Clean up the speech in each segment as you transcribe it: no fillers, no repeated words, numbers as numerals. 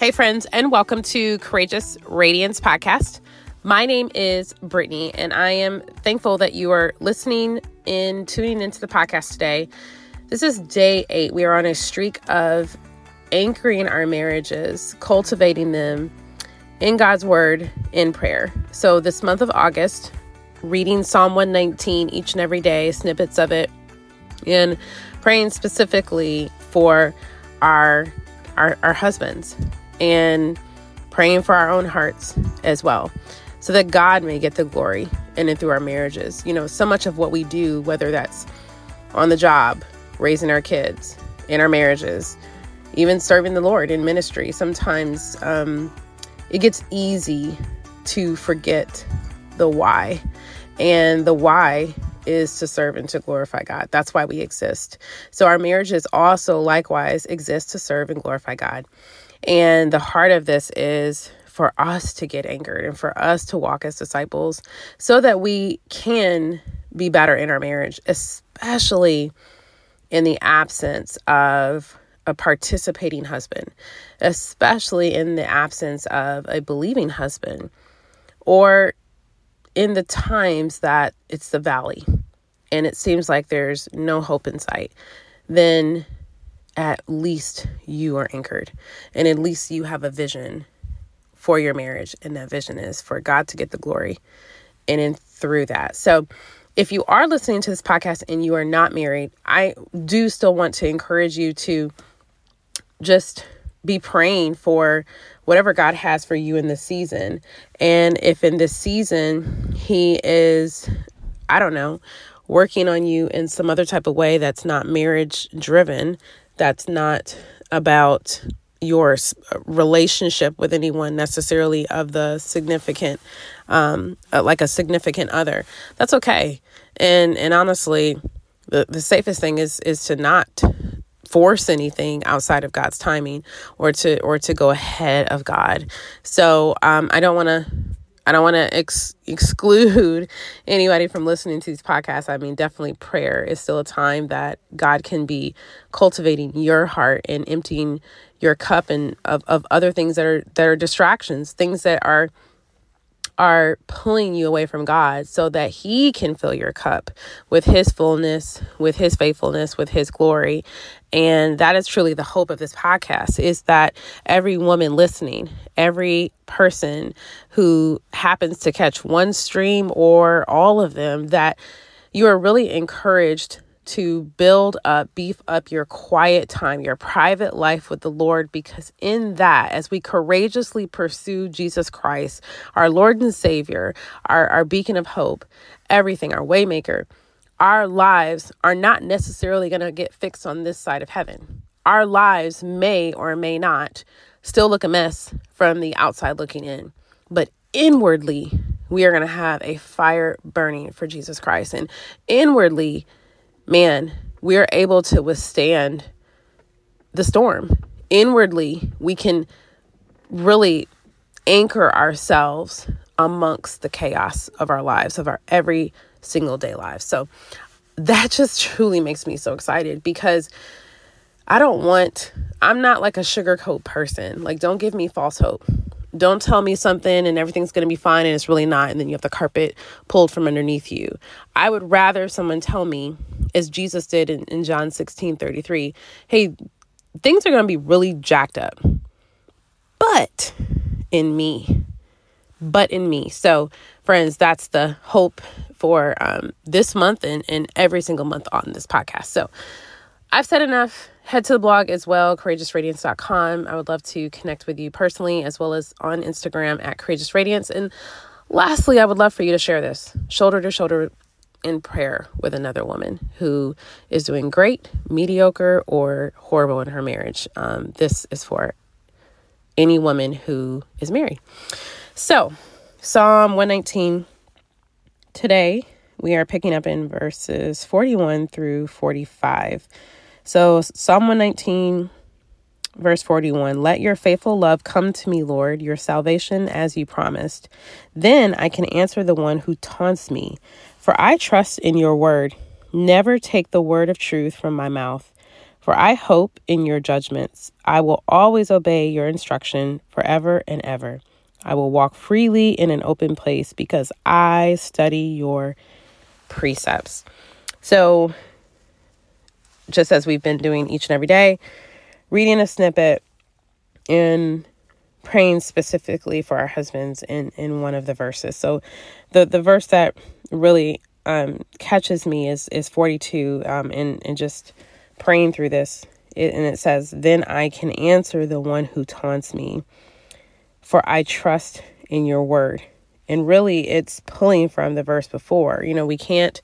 Hey friends, and welcome to Courageous Radiance Podcast. My name is Brittany, and I am thankful that you are listening and tuning into the podcast today. This is day 8. We are on a streak of anchoring our marriages, cultivating them in God's word, in prayer. So this month of August, reading Psalm 119 each and every day, snippets of it, and praying specifically for our husbands, and praying for our own hearts as well, so that God may get the glory in and through our marriages. You know, so much of what we do, whether that's on the job, raising our kids, in our marriages, even serving the Lord in ministry, sometimes it gets easy to forget the why. And the why is to serve and to glorify God. That's why we exist. So our marriages also likewise exist to serve and glorify God. And the heart of this is for us to get anchored and for us to walk as disciples so that we can be better in our marriage, especially in the absence of a participating husband, especially in the absence of a believing husband, or in the times that it's the valley and it seems like there's no hope in sight. Then at least you are anchored, and at least you have a vision for your marriage, and that vision is for God to get the glory in and through that. So if you are listening to this podcast and you are not married, I do still want to encourage you to just be praying for whatever God has for you in this season. And if in this season he is, I don't know, working on you in some other type of way that's not marriage driven, that's not about your relationship with anyone necessarily of the significant, like a significant other, that's okay. And honestly, the safest thing is to not force anything outside of God's timing, or to go ahead of God. So I don't want to exclude anybody from listening to these podcasts. I mean, definitely prayer is still a time that God can be cultivating your heart and emptying your cup and of other things that are distractions, things that are pulling you away from God, so that he can fill your cup with his fullness, with his faithfulness, with his glory. And that is truly the hope of this podcast, is that every woman listening, every person who happens to catch one stream or all of them, that you are really encouraged to build up, beef up your quiet time, your private life with the Lord, because in that, as we courageously pursue Jesus Christ, our Lord and Savior, our beacon of hope, everything, our waymaker, our lives are not necessarily going to get fixed on this side of heaven. Our lives may or may not still look a mess from the outside looking in, but inwardly, we are going to have a fire burning for Jesus Christ. And inwardly, man, we are able to withstand the storm. Inwardly, we can really anchor ourselves amongst the chaos of our lives, of our every single day lives. So that just truly makes me so excited, because I'm not like a sugarcoat person. Like, don't give me false hope. Don't tell me something and everything's going to be fine and it's really not, and then you have the carpet pulled from underneath you. I would rather someone tell me, as Jesus did in John 16:33, hey, things are going to be really jacked up, but in me. So friends, that's the hope for this month and every single month on this podcast. So I've said enough. Head to the blog as well, CourageousRadiance.com. I would love to connect with you personally, as well as on Instagram at Courageous Radiance. And lastly, I would love for you to share this shoulder to shoulder in prayer with another woman who is doing great, mediocre, or horrible in her marriage. This is for any woman who is married. So Psalm 119 today, we are picking up in verses 41 through 45. So Psalm 119, verse 41, let your faithful love come to me, Lord, your salvation as you promised. Then I can answer the one who taunts me, for I trust in your word. Never take the word of truth from my mouth, For I hope in your judgments. I will always obey your instruction forever and ever. I will walk freely in an open place because I study your precepts. So just as we've been doing each and every day, reading a snippet and praying specifically for our husbands in one of the verses. So the verse that really catches me is 42, and just praying through this. And it says, "Then I can answer the one who taunts me, for I trust in your word." And really, it's pulling from the verse before. You know, we can't,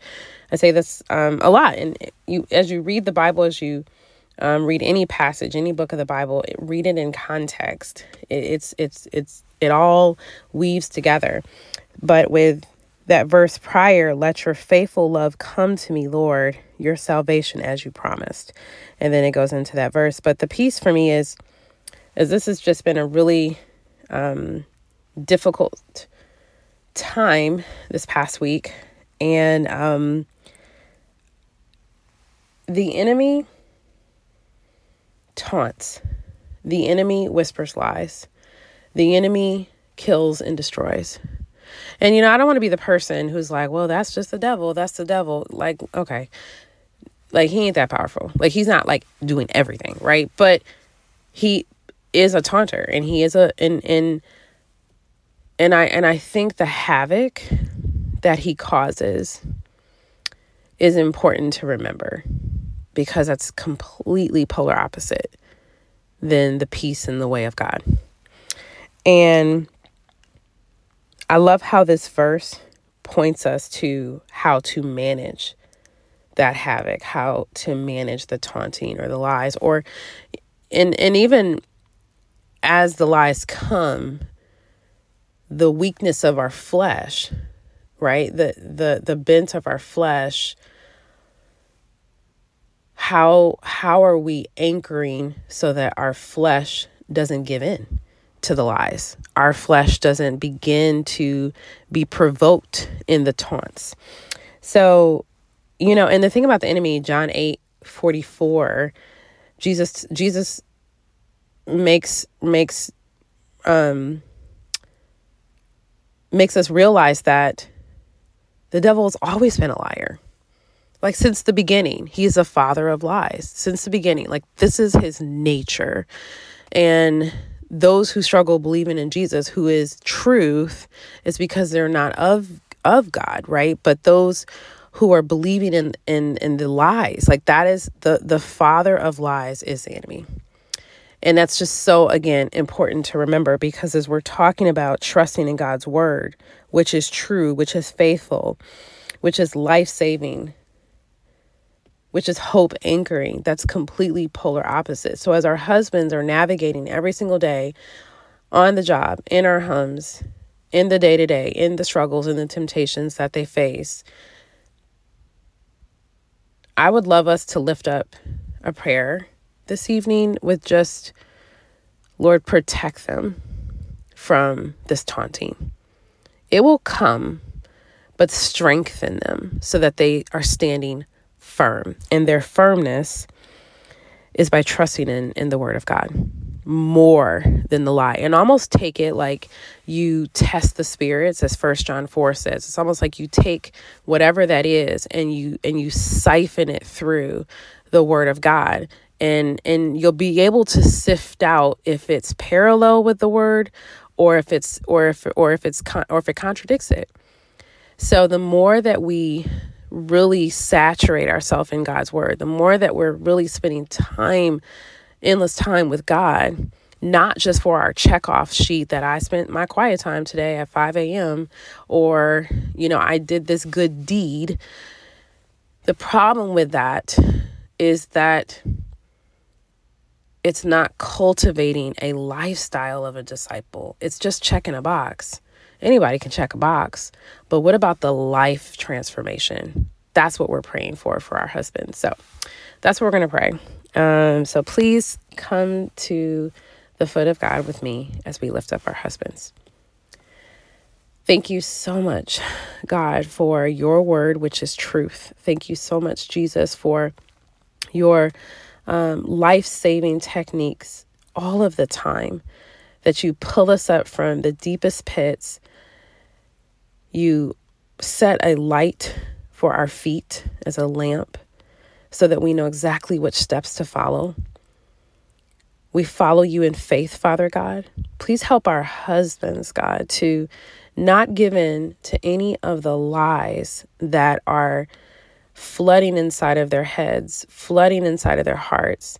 I say this a lot, and as you read the Bible, as you read any passage, any book of the Bible, read it in context. It all weaves together. But with that verse prior, "Let your faithful love come to me, Lord, your salvation as you promised." And then it goes into that verse. But the piece for me is this has just been a really difficult time this past week. And the enemy taunts. The enemy whispers lies. The enemy kills and destroys. And, you know, I don't want to be the person who's like, well, that's just the devil. That's the devil. Like, okay, like he ain't that powerful. Like he's not like doing everything, right? But he is a taunter, and he is I think the havoc that he causes is important to remember, because that's completely polar opposite than the peace and the way of God. And I love how this verse points us to how to manage that havoc, how to manage the taunting or the lies, or and even as the lies come, the weakness of our flesh, right? The bent of our flesh. How are we anchoring so that our flesh doesn't give in to the lies? Our flesh doesn't begin to be provoked in the taunts. So, you know, and the thing about the enemy, John 8:44, Jesus makes us realize that the devil's always been a liar. Like since the beginning, he's a father of lies. Since the beginning, like this is his nature. And those who struggle believing in Jesus, who is truth, is because they're not of God, right? But those who are believing in the lies, like that is the father of lies is the enemy. And that's just so, again, important to remember, because as we're talking about trusting in God's word, which is true, which is faithful, which is life-saving, which is hope anchoring, that's completely polar opposite. So as our husbands are navigating every single day on the job, in our homes, in the day-to-day, in the struggles and the temptations that they face, I would love us to lift up a prayer this evening with just, Lord, protect them from this taunting. It will come, but strengthen them so that they are standing firm, and their firmness is by trusting in the word of God more than the lie. And almost take it like you test the spirits, as 1 John 4 says. It's almost like you take whatever that is and you siphon it through the word of God, and you'll be able to sift out if it's parallel with the word or if it contradicts it. So the more that we really saturate ourselves in God's word, the more that we're really spending time, endless time with God, not just for our checkoff sheet that I spent my quiet time today at 5 a.m. or, you know, I did this good deed. The problem with that is that it's not cultivating a lifestyle of a disciple. It's just checking a box. Anybody can check a box, but what about the life transformation? That's what we're praying for our husbands. So that's what we're going to pray. So please come to the foot of God with me as we lift up our husbands. Thank you so much, God, for your word, which is truth. Thank you so much, Jesus, for your life-saving techniques all of the time, that you pull us up from the deepest pits. You set a light for our feet as a lamp so that we know exactly which steps to follow. We follow you in faith, Father God. Please help our husbands, God, to not give in to any of the lies that are flooding inside of their heads, flooding inside of their hearts.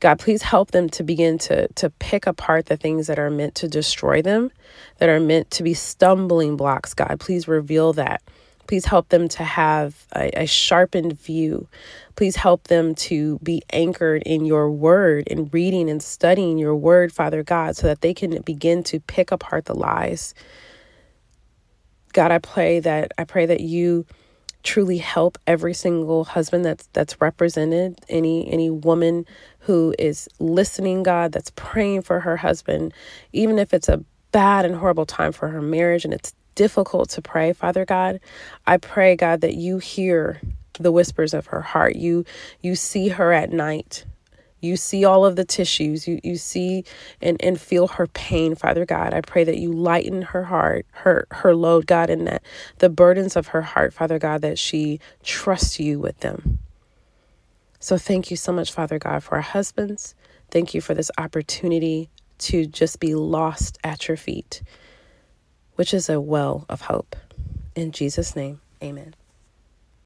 God, please help them to begin to pick apart the things that are meant to destroy them, that are meant to be stumbling blocks. God, please reveal that. Please help them to have a sharpened view. Please help them to be anchored in your word and reading and studying your word, Father God, so that they can begin to pick apart the lies. God, I pray that you truly help every single husband that's represented, any woman who is listening, God, that's praying for her husband, even if it's a bad and horrible time for her marriage and it's difficult to pray, Father God. I pray, God, that you hear the whispers of her heart. You see her at night. You see all of the tissues. You see and feel her pain, Father God. I pray that you lighten her heart, her load, God, and that the burdens of her heart, Father God, that she trusts you with them. So thank you so much, Father God, for our husbands. Thank you for this opportunity to just be lost at your feet, which is a well of hope. In Jesus' name, amen.